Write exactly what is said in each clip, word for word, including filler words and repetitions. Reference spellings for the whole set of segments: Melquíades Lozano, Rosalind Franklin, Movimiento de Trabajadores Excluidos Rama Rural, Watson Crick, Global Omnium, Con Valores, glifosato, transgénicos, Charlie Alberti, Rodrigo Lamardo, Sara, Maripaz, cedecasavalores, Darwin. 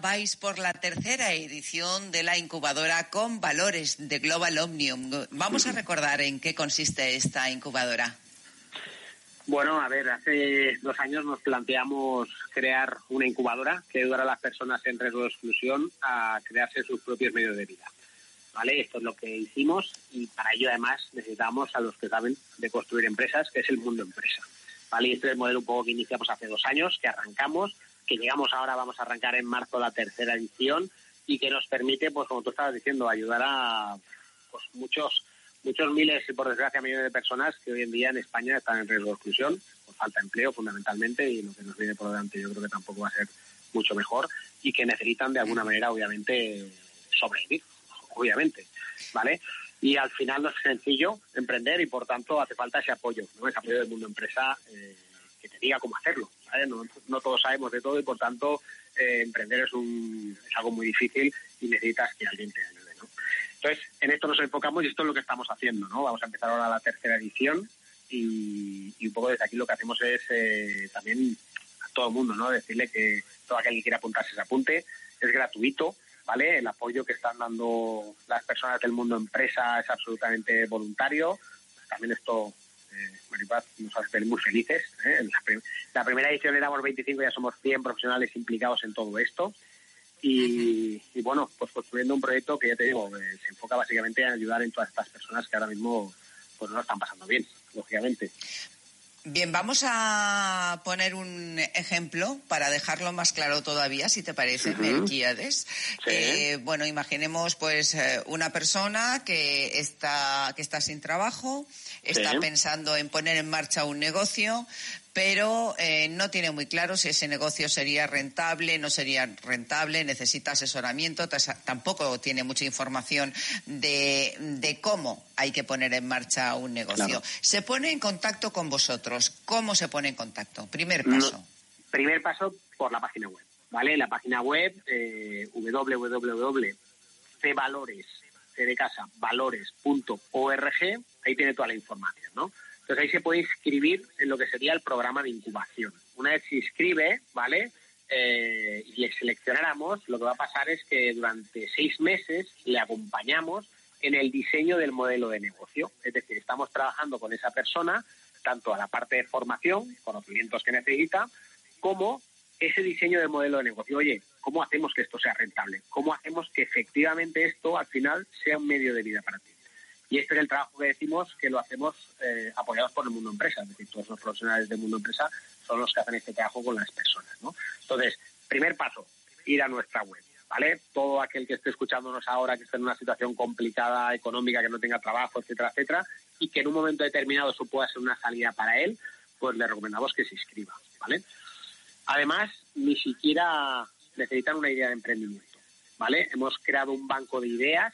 Vais por la tercera edición de la incubadora Con Valores de Global Omnium. Vamos a recordar en qué consiste esta incubadora. Bueno, a ver, hace dos años nos planteamos crear una incubadora que ayudara a las personas en riesgo de exclusión a crearse sus propios medios de vida. ¿Vale? Esto es lo que hicimos, y para ello además necesitamos a los que saben de construir empresas, que es el mundo empresa. ¿Vale? Este es el modelo un poco que iniciamos hace dos años, que arrancamos, que llegamos ahora, vamos a arrancar en marzo la tercera edición, y que nos permite, pues como tú estabas diciendo, ayudar a pues, muchos muchos miles y, por desgracia, millones de personas que hoy en día en España están en riesgo de exclusión, por falta de empleo fundamentalmente, y lo que nos viene por delante yo creo que tampoco va a ser mucho mejor, y que necesitan de alguna manera, obviamente, sobrevivir, obviamente, ¿vale? Y al final no es sencillo emprender, y por tanto hace falta ese apoyo, ¿no? Ese apoyo del mundo empresa, eh, que te diga cómo hacerlo. ¿Vale? No, no todos sabemos de todo, y por tanto eh, emprender es, un, es algo muy difícil y necesitas que alguien te ayude, ¿no? Entonces, en esto nos enfocamos, y esto es lo que estamos haciendo, ¿no? Vamos a empezar ahora la tercera edición, y, y un poco desde aquí lo que hacemos es eh, también a todo el mundo, ¿no? Decirle que todo aquel que quiera apuntarse se apunte, es gratuito, ¿vale? El apoyo que están dando las personas del mundo empresa es absolutamente voluntario. También esto... Eh, Maripaz, nos hace muy felices, ¿eh? En la, prim- la primera edición éramos veinticinco, ya somos cien profesionales implicados en todo esto, y, y bueno, pues construyendo un proyecto que, ya te digo, eh, se enfoca básicamente en ayudar en todas estas personas que ahora mismo pues no lo están pasando bien, lógicamente. Bien, vamos a poner un ejemplo para dejarlo más claro todavía, si te parece, uh-huh. Melquíades. Sí. Eh, bueno, imaginemos pues una persona que está que está sin trabajo, está sí. pensando en poner en marcha un negocio, pero eh, no tiene muy claro si ese negocio sería rentable, no sería rentable, necesita asesoramiento, t- tampoco tiene mucha información de, de cómo hay que poner en marcha un negocio. Claro. Se pone en contacto con vosotros. ¿Cómo se pone en contacto? Primer paso. No, primer paso por la página web, ¿vale? La página web eh, doble u doble u doble u punto cedecasavalores punto org, ahí tiene toda la información, ¿no? Entonces ahí se puede inscribir en lo que sería el programa de incubación. Una vez se inscribe, ¿vale? Eh, y le seleccionáramos, lo que va a pasar es que durante seis meses le acompañamos en el diseño del modelo de negocio. Es decir, estamos trabajando con esa persona tanto a la parte de formación, conocimientos que necesita, como ese diseño del modelo de negocio. Oye, ¿cómo hacemos que esto sea rentable? ¿Cómo hacemos que efectivamente esto al final sea un medio de vida para ti? Y este es el trabajo que decimos que lo hacemos eh, apoyados por el mundo empresa. Es decir, todos los profesionales del mundo empresa son los que hacen este trabajo con las personas, ¿no? Entonces, primer paso, ir a nuestra web, ¿vale? Todo aquel que esté escuchándonos ahora, que esté en una situación complicada, económica, que no tenga trabajo, etcétera, etcétera, y que en un momento determinado eso pueda ser una salida para él, pues le recomendamos que se inscriba, ¿vale? Además, ni siquiera necesitan una idea de emprendimiento, ¿vale? Hemos creado un banco de ideas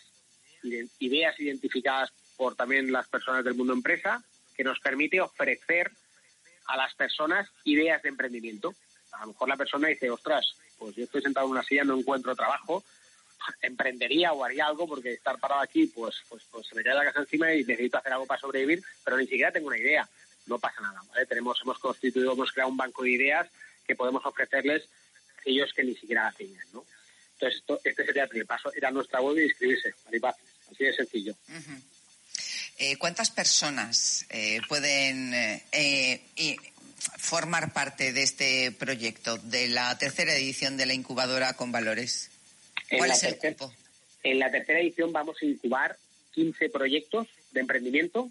ideas identificadas por también las personas del mundo empresa, que nos permite ofrecer a las personas ideas de emprendimiento. A lo mejor la persona dice, ostras, pues yo estoy sentado en una silla, no encuentro trabajo, emprendería o haría algo, porque estar parado aquí, pues pues, pues se me cae la casa encima y necesito hacer algo para sobrevivir, pero ni siquiera tengo una idea. No pasa nada, ¿vale? Tenemos, hemos constituido, hemos creado un banco de ideas que podemos ofrecerles a ellos que ni siquiera la tienen, ¿no? Entonces, esto, este sería el primer paso, ir a nuestra web y inscribirse, Maripaz. Así de sencillo. Uh-huh. Eh, ¿Cuántas personas eh, pueden eh, eh, formar parte de este proyecto, de la tercera edición de la incubadora Con Valores? ¿Cuál es el cupo? En la tercera edición vamos a incubar quince proyectos de emprendimiento,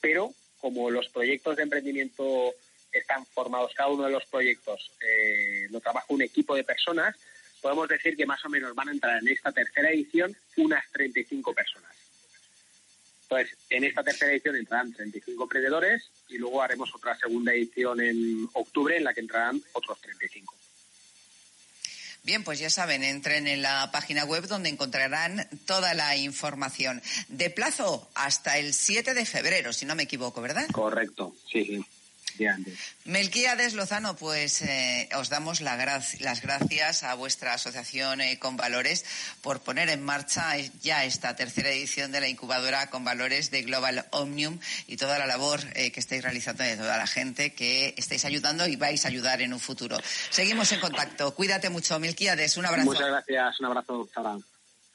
pero como los proyectos de emprendimiento están formados, cada uno de los proyectos eh, lo trabaja un equipo de personas, podemos decir que más o menos van a entrar en esta tercera edición unas treinta y cinco personas. Entonces, en esta tercera edición entrarán treinta y cinco emprendedores, y luego haremos otra segunda edición en octubre en la que entrarán otros treinta y cinco. Bien, pues ya saben, entren en la página web donde encontrarán toda la información. De plazo hasta el siete de febrero, si no me equivoco, ¿verdad? Correcto, sí, sí. Melquíades Lozano, pues eh, os damos la gra- las gracias a vuestra asociación eh, Con Valores por poner en marcha ya esta tercera edición de la incubadora Con Valores de Global Omnium y toda la labor eh, que estáis realizando de toda la gente que estáis ayudando y vais a ayudar en un futuro. Seguimos en contacto. Cuídate mucho, Melquíades. Un abrazo. Muchas gracias. Un abrazo, Sara.